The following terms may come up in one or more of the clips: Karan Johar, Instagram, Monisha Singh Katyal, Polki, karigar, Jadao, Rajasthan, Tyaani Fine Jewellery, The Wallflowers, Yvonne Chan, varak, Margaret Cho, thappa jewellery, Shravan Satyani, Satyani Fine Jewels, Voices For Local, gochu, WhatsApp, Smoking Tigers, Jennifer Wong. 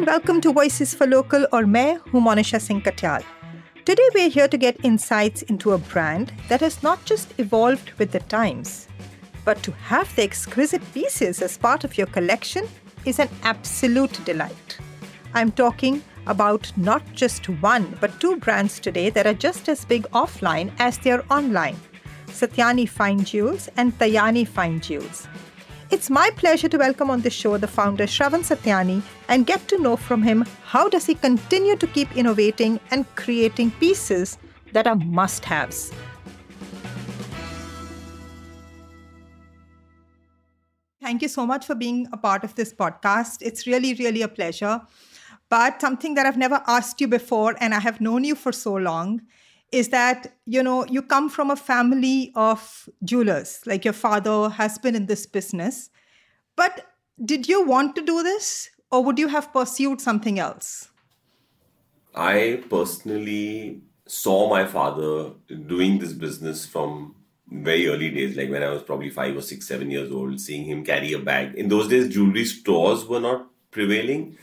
and welcome to Voices For Local, or मैं हूँ Monisha Singh Katyal. Today we are here to get insights into a brand that has not just evolved with the times, but to have the exquisite pieces as part of your collection is an absolute delight. I'm talking about not just one, but two brands today that are just as big offline as they are online. Satyani Fine Jewels and Tyaani Fine Jewels. It's my pleasure to welcome on the show the founder Shravan Satyani and get to know from him how does he continue to keep innovating and creating pieces that are must-haves. Thank you so much for being a part of this podcast. It's really, really a pleasure. But something that I've never asked you before, and I have known you for so long, is that, you know, you come from a family of jewelers, like your father has been in this business. But did you want to do this, or would you have pursued something else? I personally saw my father doing this business from very early days, like when I was probably 5 or 6, 7 years old, seeing him carry a bag. In those days, jewelry stores were not prevailing.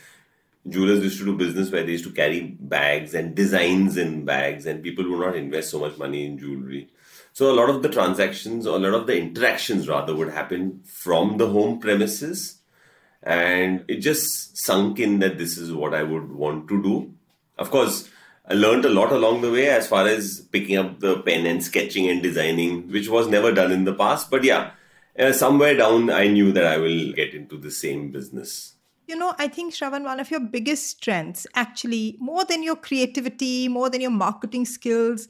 Jewelers used to do business where they used to carry bags and designs in bags, and people would not invest so much money in jewelry. So a lot of the transactions, or a lot of the interactions rather, would happen from the home premises. And it just sunk in that this is what I would want to do. Of course, I learned a lot along the way as far as picking up the pen and sketching and designing, which was never done in the past. But yeah, somewhere down, I knew that I will get into the same business. You know, I think, Shravan, one of your biggest strengths, actually, more than your creativity, more than your marketing skills,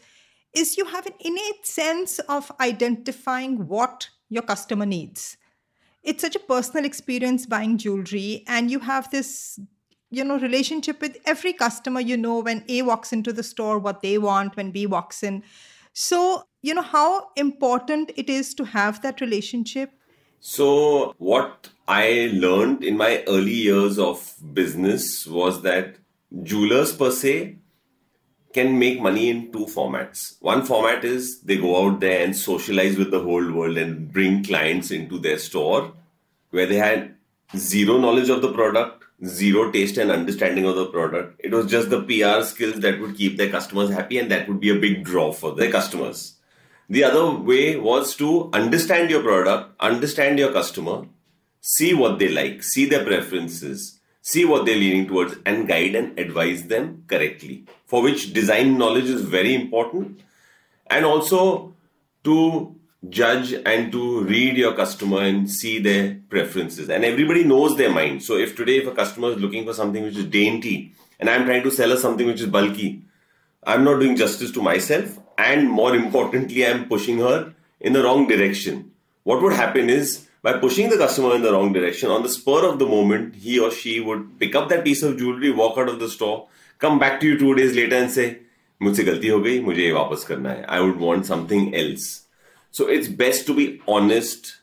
is you have an innate sense of identifying what your customer needs. It's such a personal experience buying jewelry, and you have this, you know, relationship with every customer. You know when A walks into the store, what they want, when B walks in. So, you know, how important it is to have that relationship. So what I learned in my early years of business was that jewelers per se can make money in two formats. One format is they go out there and socialize with the whole world and bring clients into their store where they had zero knowledge of the product, zero taste and understanding of the product. It was just the PR skills that would keep their customers happy, and that would be a big draw for their customers. The other way was to understand your product, understand your customer, see what they like, see their preferences, see what they're leaning towards, and guide and advise them correctly. For which design knowledge is very important. And also to judge and to read your customer and see their preferences. And everybody knows their mind. So if today, if a customer is looking for something which is dainty, and I'm trying to sell her something which is bulky, I'm not doing justice to myself, and more importantly, I'm pushing her in the wrong direction. What would happen is, by pushing the customer in the wrong direction, on the spur of the moment, he or she would pick up that piece of jewelry, walk out of the store, come back to you 2 days later and say, "Mujhse galti ho gayi, mujhe ye wapas karna hai. I would want something else." So it's best to be honest,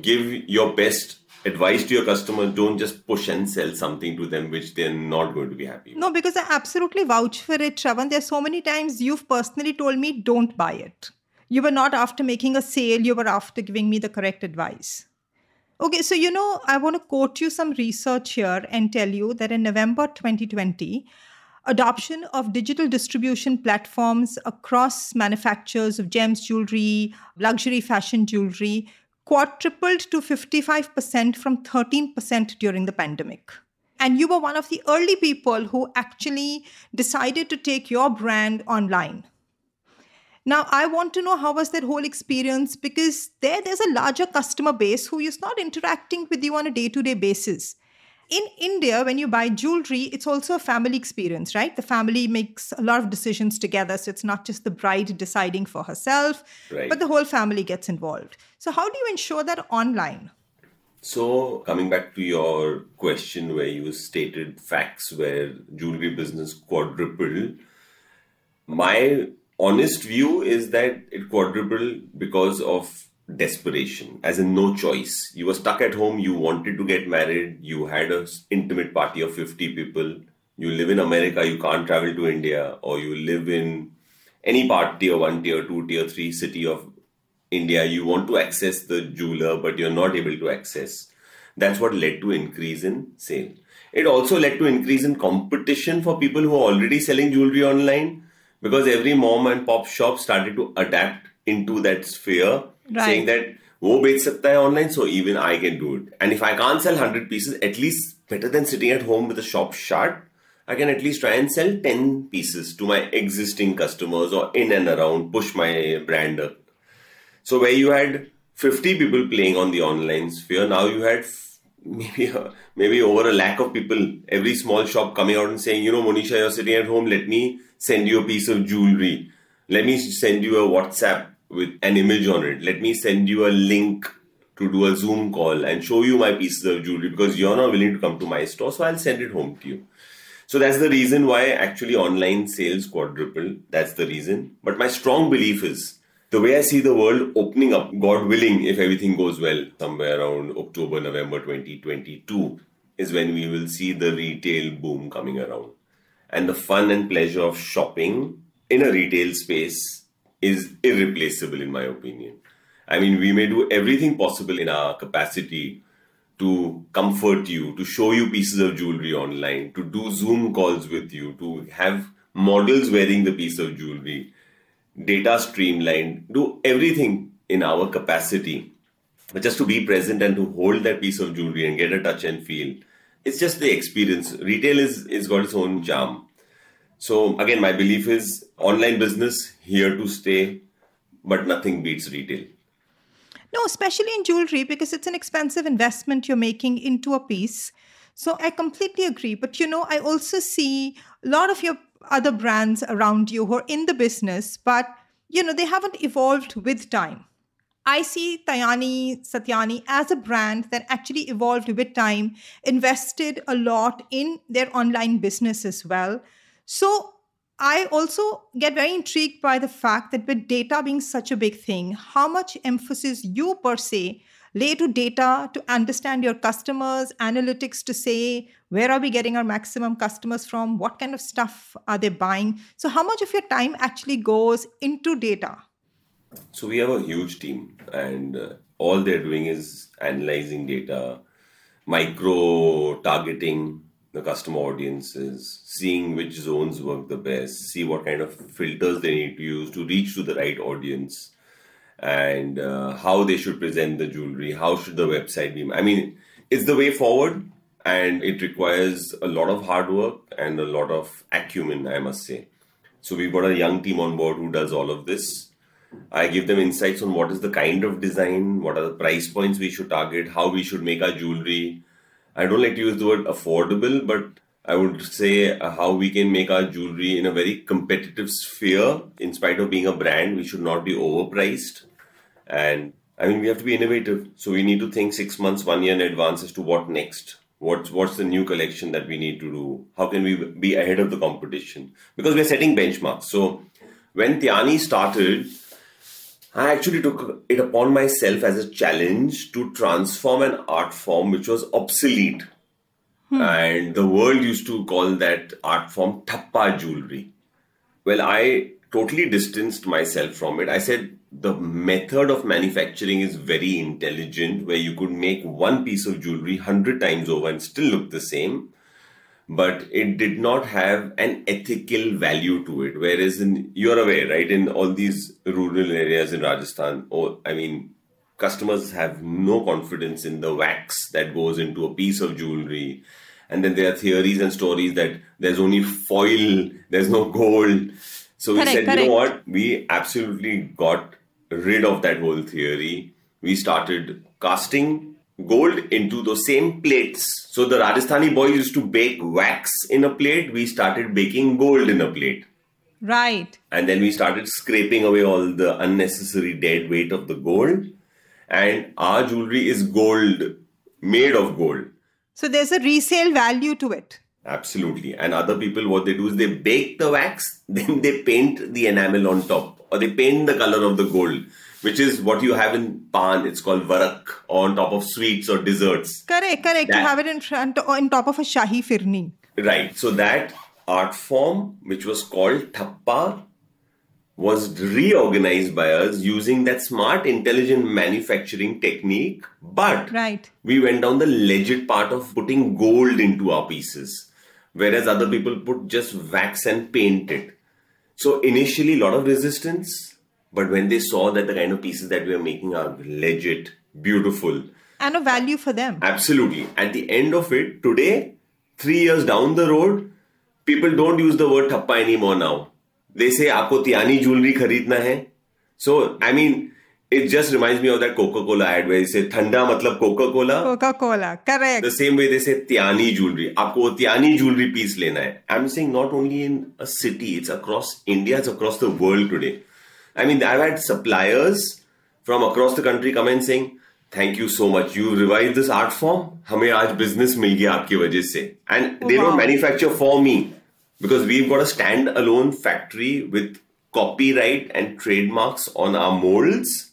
give your best advice to your customers, don't just push and sell something to them which they're not going to be happy with. No, because I absolutely vouch for it, Shravan. There are so many times you've personally told me, don't buy it. You were not after making a sale, you were after giving me the correct advice. Okay, so you know, I want to quote you some research here and tell you that in November 2020, adoption of digital distribution platforms across manufacturers of gems jewelry, luxury fashion jewelry, quadrupled to 55% from 13% during the pandemic. And you were one of the early people who actually decided to take your brand online. Now, I want to know, how was that whole experience? Because there's a larger customer base who is not interacting with you on a day-to-day basis. In India, when you buy jewelry, it's also a family experience, right? The family makes a lot of decisions together. So it's not just the bride deciding for herself, right, but the whole family gets involved. So how do you ensure that online? So coming back to your question where you stated facts where jewelry business quadrupled, my honest view is that it quadrupled because of desperation, as in no choice. You were stuck at home, you wanted to get married, you had an intimate party of 50 people, you live in America, you can't travel to India, or you live in any part, tier 1, tier 2, tier 3 city of India, you want to access the jeweler, but you're not able to access. That's what led to increase in sale. It also led to increase in competition for people who are already selling jewelry online, because every mom and pop shop started to adapt into that sphere, right, saying that wo bech sakta hai online, so even I can do it. And if I can't sell 100 pieces, at least better than sitting at home with the shop shut, I can at least try and sell 10 pieces to my existing customers or in and around, push my brand up. So where you had 50 people playing on the online sphere, now you had maybe over 100,000 of people, every small shop coming out and saying, Monisha, you're sitting at home, let me send you a piece of jewelry. Let me send you a WhatsApp with an image on it. Let me send you a link to do a Zoom call and show you my pieces of jewelry, because you're not willing to come to my store, so I'll send it home to you. So that's the reason why actually online sales quadrupled. That's the reason. But my strong belief is, the way I see the world opening up, God willing, if everything goes well, somewhere around October, November 2022 is when we will see the retail boom coming around. And the fun and pleasure of shopping in a retail space is irreplaceable, in my opinion. I mean, we may do everything possible in our capacity to comfort you, to show you pieces of jewelry online, to do Zoom calls with you, to have models wearing the piece of jewelry, data streamlined, do everything in our capacity. But just to be present and to hold that piece of jewelry and get a touch and feel, it's just the experience. Retail is got its own charm. So again, my belief is online business here to stay, but nothing beats retail. No, especially in jewelry, because it's an expensive investment you're making into a piece. So I completely agree. But I also see a lot of your other brands around you who are in the business, but they haven't evolved with time. I see Tyaani Satyani as a brand that actually evolved with time, invested a lot in their online business as well. So I also get very intrigued by the fact that with data being such a big thing, how much emphasis you per se lay to data to understand your customers, analytics to say, where are we getting our maximum customers from? What kind of stuff are they buying? So how much of your time actually goes into data? So we have a huge team, and all they're doing is analyzing data, micro-targeting the customer audiences, seeing which zones work the best, see what kind of filters they need to use to reach to the right audience, and how they should present the jewelry, how should the website be. I mean, it's the way forward, and it requires a lot of hard work and a lot of acumen, I must say. So we've got a young team on board who does all of this. I give them insights on what is the kind of design, what are the price points we should target, how we should make our jewelry. I don't like to use the word affordable, but I would say how we can make our jewelry in a very competitive sphere. In spite of being a brand, we should not be overpriced. And I mean, we have to be innovative. So we need to think 6 months, 1 year in advance as to what next. What's the new collection that we need to do? How can we be ahead of the competition? Because we're setting benchmarks. So when Tyaani started, I actually took it upon myself as a challenge to transform an art form which was obsolete. And the world used to call that art form thappa jewelry. Well, I totally distanced myself from it. I said the method of manufacturing is very intelligent, where you could make one piece of jewelry 100 times over and still look the same. But it did not have an ethical value to it. Whereas you're aware, right, in all these rural areas in Rajasthan, customers have no confidence in the wax that goes into a piece of jewelry. And then there are theories and stories that there's only foil, there's no gold. So we said, you know what, we absolutely got rid of that whole theory. We started casting gold into those same plates. So the Rajasthani boy used to bake wax in a plate. We started baking gold in a plate. Right. And then we started scraping away all the unnecessary dead weight of the gold. And our jewelry is gold, made of gold. So there's a resale value to it. Absolutely. And other people, what they do is they bake the wax, then they paint the enamel on top, or they paint the color of the gold, which is what you have in pan. It's called varak, on top of sweets or desserts. Correct. That, you have it in front or on top of a shahi firni. Right. So that art form, which was called thappa, was reorganized by us using that smart, intelligent manufacturing technique. But we went down the legit part of putting gold into our pieces, whereas other people put just wax and paint it. So initially, a lot of resistance. But when they saw that the kind of pieces that we are making are legit, beautiful. And a value for them. Absolutely. At the end of it, today, 3 years down the road, people don't use the word thappa anymore now. They say, aapko Tyaani jewelry kharidna hai. So, I mean, it just reminds me of that Coca-Cola ad where they say, Thanda matlab Coca-Cola. Coca-Cola, correct. The same way they say, Tyaani jewelry. Aapko Tyaani jewelry piece lena hai. I'm saying not only in a city, it's across India, it's across the world today. I mean, I've had suppliers from across the country come and saying, thank you so much. You revived this art form. Hame aaj business mil gaya aapki wajah se. And they don't manufacture for me. Because we've got a stand-alone factory with copyright and trademarks on our molds.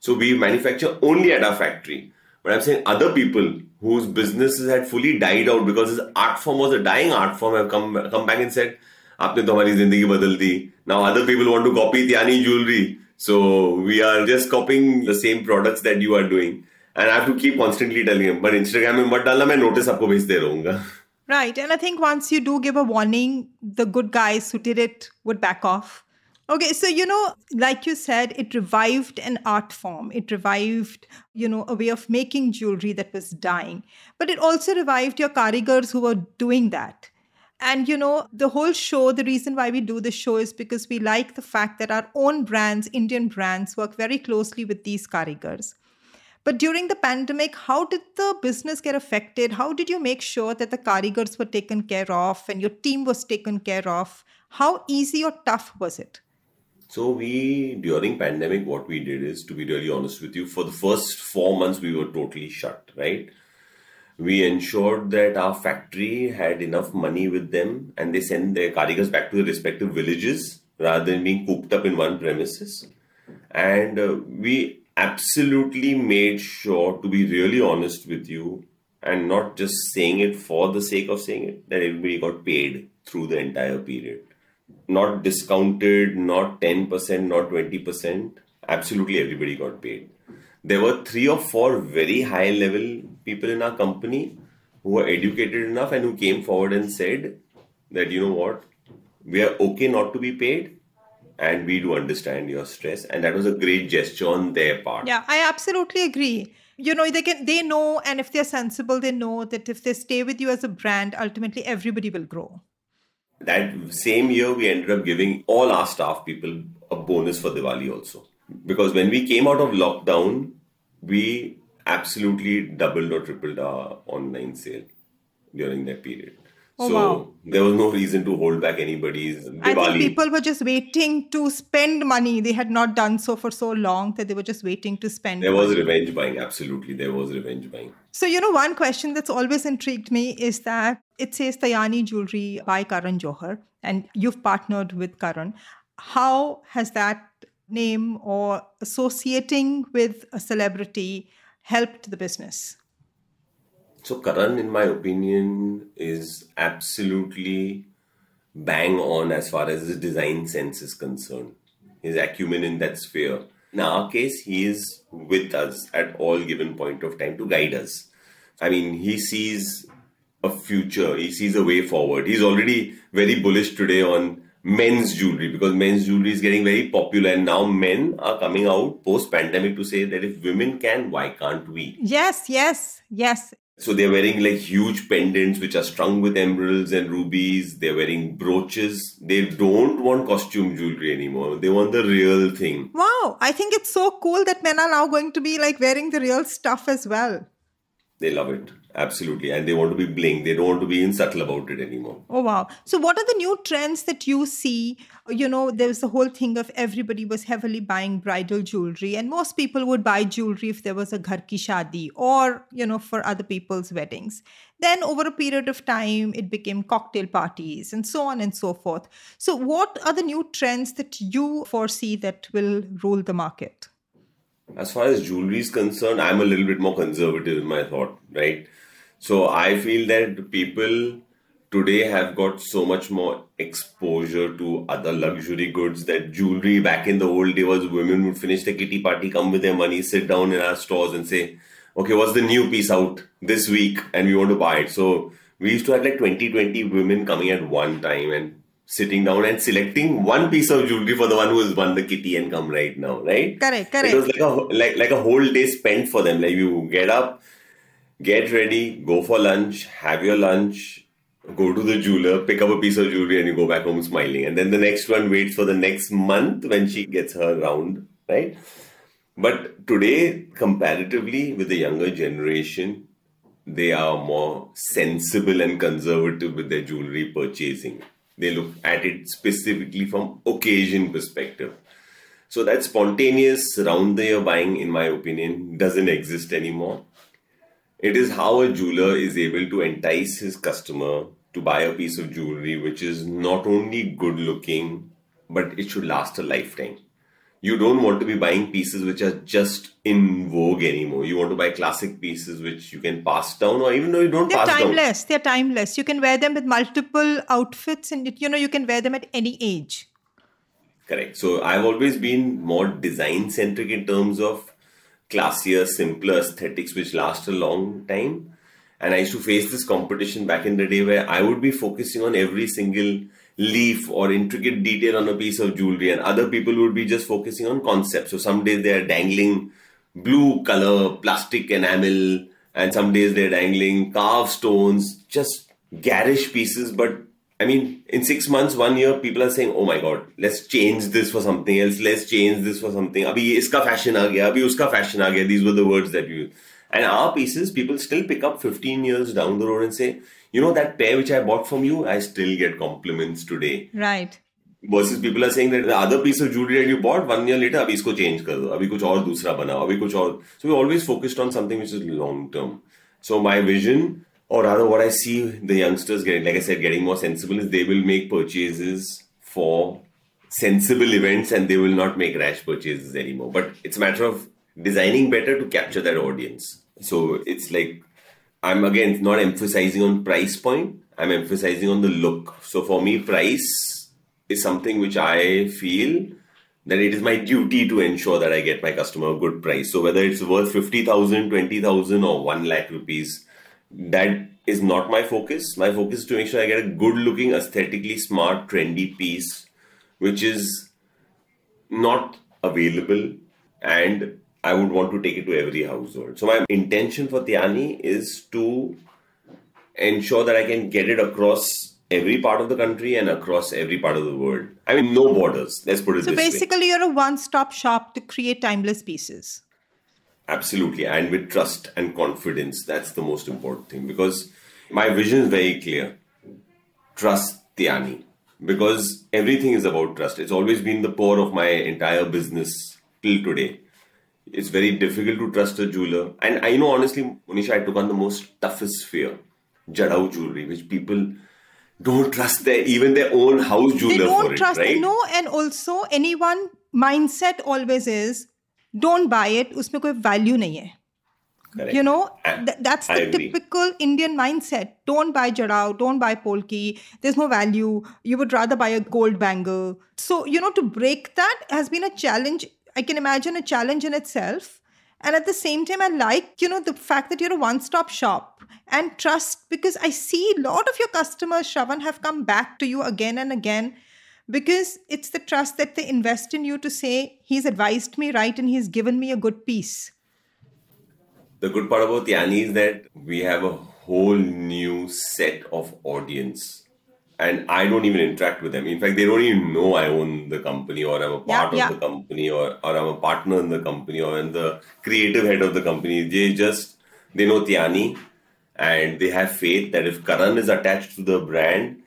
So we manufacture only at our factory. But I'm saying other people whose businesses had fully died out because this art form was a dying art form have come back and said, aapne to hamari zindagi badal di. Now other people want to copy Tyaani jewelry. So we are just copying the same products that you are doing. And I have to keep constantly telling them, but Instagram mein mat dalna, main notice aapko bhejte rahunga. Right. And I think once you do give a warning, the good guys who did it would back off. Okay. So, you know, like you said, it revived an art form. It revived, you know, a way of making jewelry that was dying. But it also revived your karigars who were doing that. And, you know, the whole show, the reason why we do this show is because we like the fact that our own brands, Indian brands, work very closely with these karigars. But during the pandemic, how did the business get affected? How did you make sure that the karigars were taken care of and your team was taken care of? How easy or tough was it? So we, during pandemic, what we did is, to be really honest with you, for the first 4 months, we were totally shut, right? We ensured that our factory had enough money with them and they sent their karigars back to their respective villages rather than being cooped up in one premises. And we absolutely made sure, to be really honest with you, and not just saying it for the sake of saying it, that everybody got paid through the entire period. Not discounted, not 10%, not 20%. Absolutely everybody got paid. There were 3 or 4 very high level people in our company who were educated enough and who came forward and said that, you know what, we are okay not to be paid. And we do understand your stress. And that was a great gesture on their part. Yeah, I absolutely agree. You know, they know, and if they're sensible, they know that if they stay with you as a brand, ultimately everybody will grow. That same year, we ended up giving all our staff people a bonus for Diwali also. Because when we came out of lockdown, we absolutely doubled or tripled our online sale during that period. There was no reason to hold back anybody's Diwali. I think people were just waiting to spend money. They had not done so for so long that they were just waiting to spend money. There was revenge buying. Absolutely. There was revenge buying. So, you know, one question that's always intrigued me is that it says Tyaani Jewellery by Karan Johar and you've partnered with Karan. How has that name or associating with a celebrity helped the business? So Karan, in my opinion, is absolutely bang on as far as his design sense is concerned. His acumen in that sphere. In our case, he is with us at all given point of time to guide us. I mean, he sees a future. He sees a way forward. He's already very bullish today on men's jewelry because men's jewelry is getting very popular. And now men are coming out post-pandemic to say that if women can, why can't we? Yes, yes, yes. So they're wearing like huge pendants which are strung with emeralds and rubies. They're wearing brooches. They don't want costume jewelry anymore. They want the real thing. Wow. I think it's so cool that men are now going to be like wearing the real stuff as well. They love it. Absolutely. And they want to be bling. They don't want to be subtle about it anymore. Oh, wow. So what are the new trends that you see? You know, there's the whole thing of everybody was heavily buying bridal jewelry. And most people would buy jewelry if there was a ghar ki shadi or, you know, for other people's weddings. Then over a period of time, it became cocktail parties and so on and so forth. So what are the new trends that you foresee that will rule the market? As far as jewelry is concerned, I'm a little bit more conservative in my thought, right? So I feel that people today have got so much more exposure to other luxury goods. That jewelry back in the old day was women would finish the kitty party, come with their money, sit down in our stores and say, okay, what's the new piece out this week and we want to buy it. So we used to have like 20 women coming at one time and sitting down and selecting one piece of jewelry for the one who has won the kitty and come right now, right? Correct. It was like a whole day spent for them. Like you get up, get ready, go for lunch, have your lunch, go to the jeweler, pick up a piece of jewelry and you go back home smiling. And then the next one waits for the next month when she gets her round, right? But today, comparatively with the younger generation, they are more sensible and conservative with their jewelry purchasing. They look at it specifically from occasion perspective. So that spontaneous round the year buying, in my opinion, doesn't exist anymore. It is how a jeweler is able to entice his customer to buy a piece of jewelry which is not only good looking, but it should last a lifetime. You don't want to be buying pieces which are just in vogue anymore. You want to buy classic pieces which you can pass down, or even though you don't pass down. They're timeless. You can wear them with multiple outfits and you can wear them at any age. Correct. So I've always been more design centric in terms of classier, simpler aesthetics which last a long time. And I used to face this competition back in the day where I would be focusing on every single leaf or intricate detail on a piece of jewelry, and other people would be just focusing on concepts. So some days they are dangling blue color plastic enamel, and some days they're dangling carved stones, just garish pieces. But I mean, in 6 months, 1 year, people are saying, oh my god, let's change this for something else, let's change this for something, abhi iska fashion aa gaya, abhi uska fashion aa gaya. These were the words that you, and our pieces people still pick up 15 years down the road and say, you know, that pair which I bought from you, I still get compliments today. Right. Versus people are saying that the other piece of jewelry that you bought 1 year later, abhi isko change kar do, abhi kuch aur dusra banao, abhi kuch aur. So we always focused on something which is long term. So my vision, or rather what I see the youngsters getting, like I said, getting more sensible, is they will make purchases for sensible events and they will not make rash purchases anymore. But it's a matter of designing better to capture that audience. So it's like, I'm again not emphasizing on price point, I'm emphasizing on the look. So for me, price is something which I feel that it is my duty to ensure that I get my customer a good price. So whether it's worth 50,000, 20,000 or 1 lakh rupees, that is not my focus. My focus is to make sure I get a good looking, aesthetically smart, trendy piece, which is not available, and I would want to take it to every household. So my intention for Tyaani is to ensure that I can get it across every part of the country and across every part of the world. I mean, no borders. Let's put it this way. So basically, you're a one-stop shop to create timeless pieces. Absolutely. And with trust and confidence, that's the most important thing, because my vision is very clear. Trust Tyaani, because everything is about trust. It's always been the core of my entire business till today. It's very difficult to trust a jeweler. And I know, honestly, Monisha, I took on the most toughest fear, Jadao jewelry, which people don't trust even their own house jeweler. They don't trust it, right? No, and also anyone, mindset always is, don't buy it, usme koi value nahi hai. Correct. You know, that's the typical Indian mindset. Don't buy Jadao, don't buy Polki, there's no value. You would rather buy a gold bangle. So, to break that has been a challenge. I can imagine a challenge in itself. And at the same time, I like, the fact that you're a one-stop shop and trust, because I see a lot of your customers, Shravan, have come back to you again and again, because it's the trust that they invest in you to say, he's advised me right and he's given me a good piece. The good part about Tyaani is that we have a whole new set of audience. And I don't even interact with them. In fact, they don't even know I own the company, or I'm a part of the company, or I'm a partner in the company, or I'm the creative head of the company. They know Tyaani, and they have faith that if Karan is attached to the brand,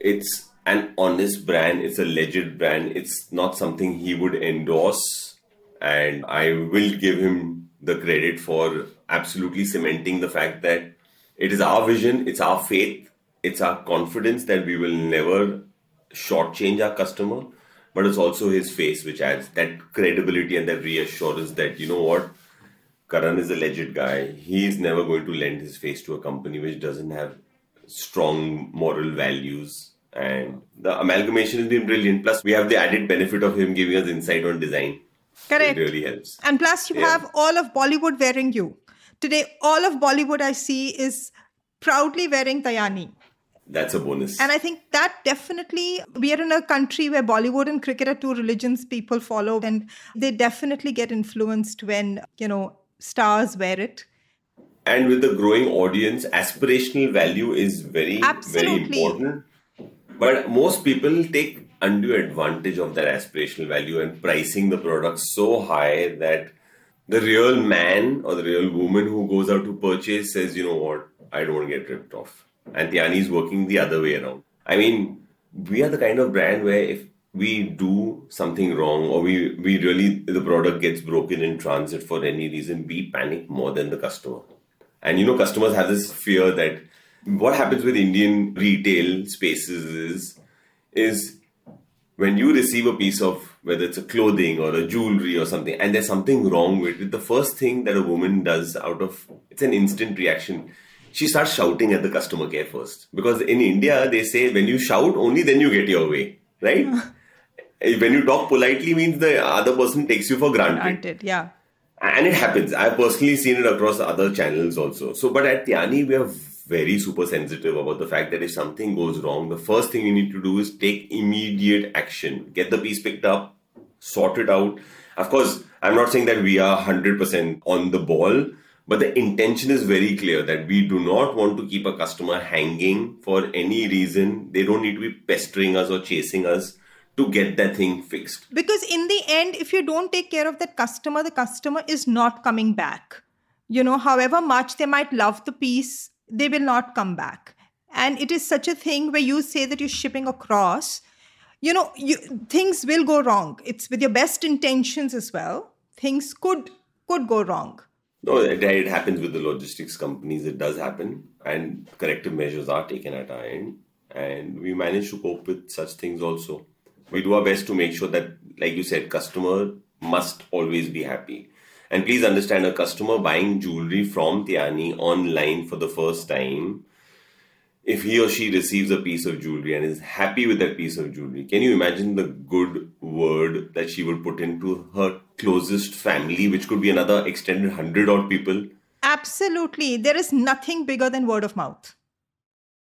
it's an honest brand, it's a legit brand, it's not something he would endorse. And I will give him the credit for absolutely cementing the fact that it is our vision, it's our faith, it's our confidence that we will never shortchange our customer, but it's also his face which adds that credibility and that reassurance that, you know what, Karan is a legit guy. He is never going to lend his face to a company which doesn't have strong moral values, and the amalgamation has been brilliant. Plus, we have the added benefit of him giving us insight on design. Correct. It really helps. And plus, you have all of Bollywood wearing you. Today, all of Bollywood I see is proudly wearing Tyaani. That's a bonus. And I think that definitely, we are in a country where Bollywood and cricket are two religions people follow, and they definitely get influenced when, you know, stars wear it. And with the growing audience, aspirational value is very, very important. But most people take undue advantage of that aspirational value and pricing the product so high that the real man or the real woman who goes out to purchase says, you know what, I don't want to get ripped off. And Tyaani is working the other way around. I mean, we are the kind of brand where if we do something wrong or we really, the product gets broken in transit for any reason, we panic more than the customer. And you know, customers have this fear that what happens with Indian retail spaces is when you receive a piece of, whether it's a clothing or a jewelry or something, and there's something wrong with it, the first thing that a woman does out of, it's an instant reaction. She starts shouting at the customer care first. Because in India, they say when you shout, only then you get your way, right? When you talk politely means the other person takes you for granted. Yeah. And it happens. I've personally seen it across other channels also. So, but at Tyaani, we are very super sensitive about the fact that if something goes wrong, the first thing you need to do is take immediate action. Get the piece picked up, sort it out. Of course, I'm not saying that we are 100% on the ball, but the intention is very clear that we do not want to keep a customer hanging for any reason. They don't need to be pestering us or chasing us to get that thing fixed. Because in the end, if you don't take care of that customer, the customer is not coming back. You know, however much they might love the piece, they will not come back. And it is such a thing where you say that you're shipping across, you know, things will go wrong. It's with your best intentions as well. Things could go wrong. No, it happens with the logistics companies. It does happen. And corrective measures are taken at our end. And we manage to cope with such things also. We do our best to make sure that, like you said, customer must always be happy. And please understand, a customer buying jewelry from Tyaani online for the first time, if he or she receives a piece of jewelry and is happy with that piece of jewelry, can you imagine the good word that she would put into her closest family, which could be another extended 100-odd people? Absolutely. There is nothing bigger than word of mouth.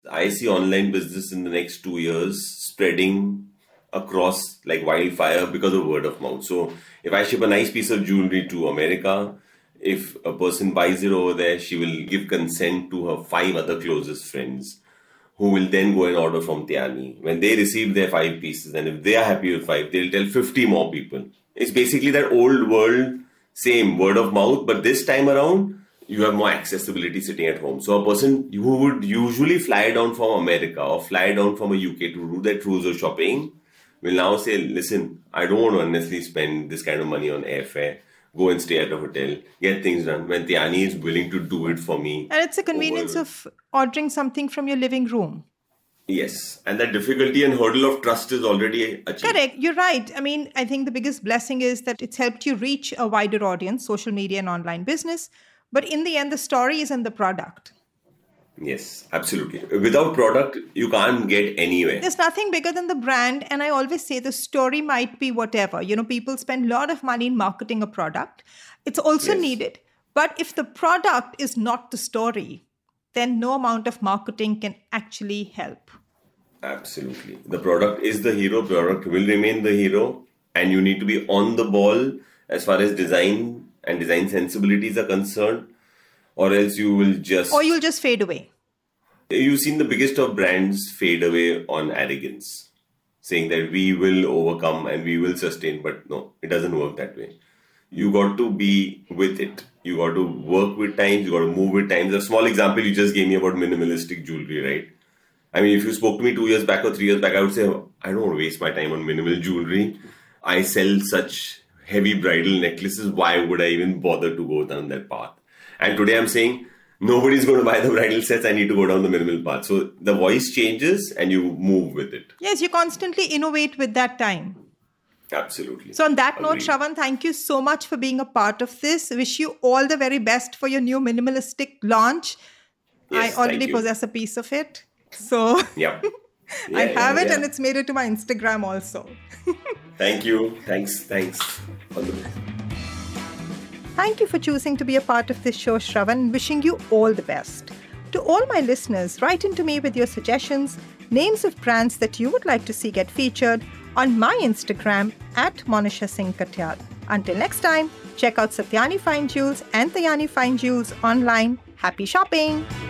I see online business in the next 2 years spreading across like wildfire because of word of mouth. So if I ship a nice piece of jewelry to America, if a person buys it over there, she will give consent to her 5 other closest friends who will then go and order from Tyaani. When they receive their 5 pieces, and if they are happy with 5, they'll tell 50 more people. It's basically that old world, same word of mouth, but this time around, you have more accessibility sitting at home. So a person who would usually fly down from America or fly down from a UK to do their cruise or shopping will now say, listen, I don't want to unnecessarily spend this kind of money on airfare. Go and stay at a hotel, get things done, when Tyaani is willing to do it for me. And it's a convenience of ordering something from your living room. Yes. And that difficulty and hurdle of trust is already achieved. Correct. You're right. I mean, I think the biggest blessing is that it's helped you reach a wider audience, social media and online business. But in the end, the story is in the product. Yes, absolutely. Without product, you can't get anywhere. There's nothing bigger than the brand. And I always say the story might be whatever. You know, people spend a lot of money in marketing a product. It's also needed. But if the product is not the story, then no amount of marketing can actually help. Absolutely. The product is the hero. Product will remain the hero. And you need to be on the ball as far as design and design sensibilities are concerned. Or else you will just... Or you'll just fade away. You've seen the biggest of brands fade away on arrogance. Saying that we will overcome and we will sustain. But no, it doesn't work that way. You got to be with it. You got to work with times. You got to move with times. A small example you just gave me about minimalistic jewelry, right? I mean, if you spoke to me 2 years back or 3 years back, I would say, I don't want to waste my time on minimal jewelry. I sell such heavy bridal necklaces. Why would I even bother to go down that path? And today I'm saying, nobody's going to buy the bridal sets. I need to go down the minimal path. So the voice changes and you move with it. Yes, you constantly innovate with that time. Absolutely. So on that note, Shravan, thank you so much for being a part of this. Wish you all the very best for your new minimalistic launch. Yes, I already possess a piece of it. So yeah. Yeah, I have it and it's made it to my Instagram also. Thank you. Thanks. All the best. Thank you for choosing to be a part of this show, Shravan. Wishing you all the best. To all my listeners, write into me with your suggestions, names of brands that you would like to see get featured on my Instagram @MonishaSinghKatyal. Until next time, check out Satyani Fine Jewels and Tyaani Fine Jewels online. Happy shopping!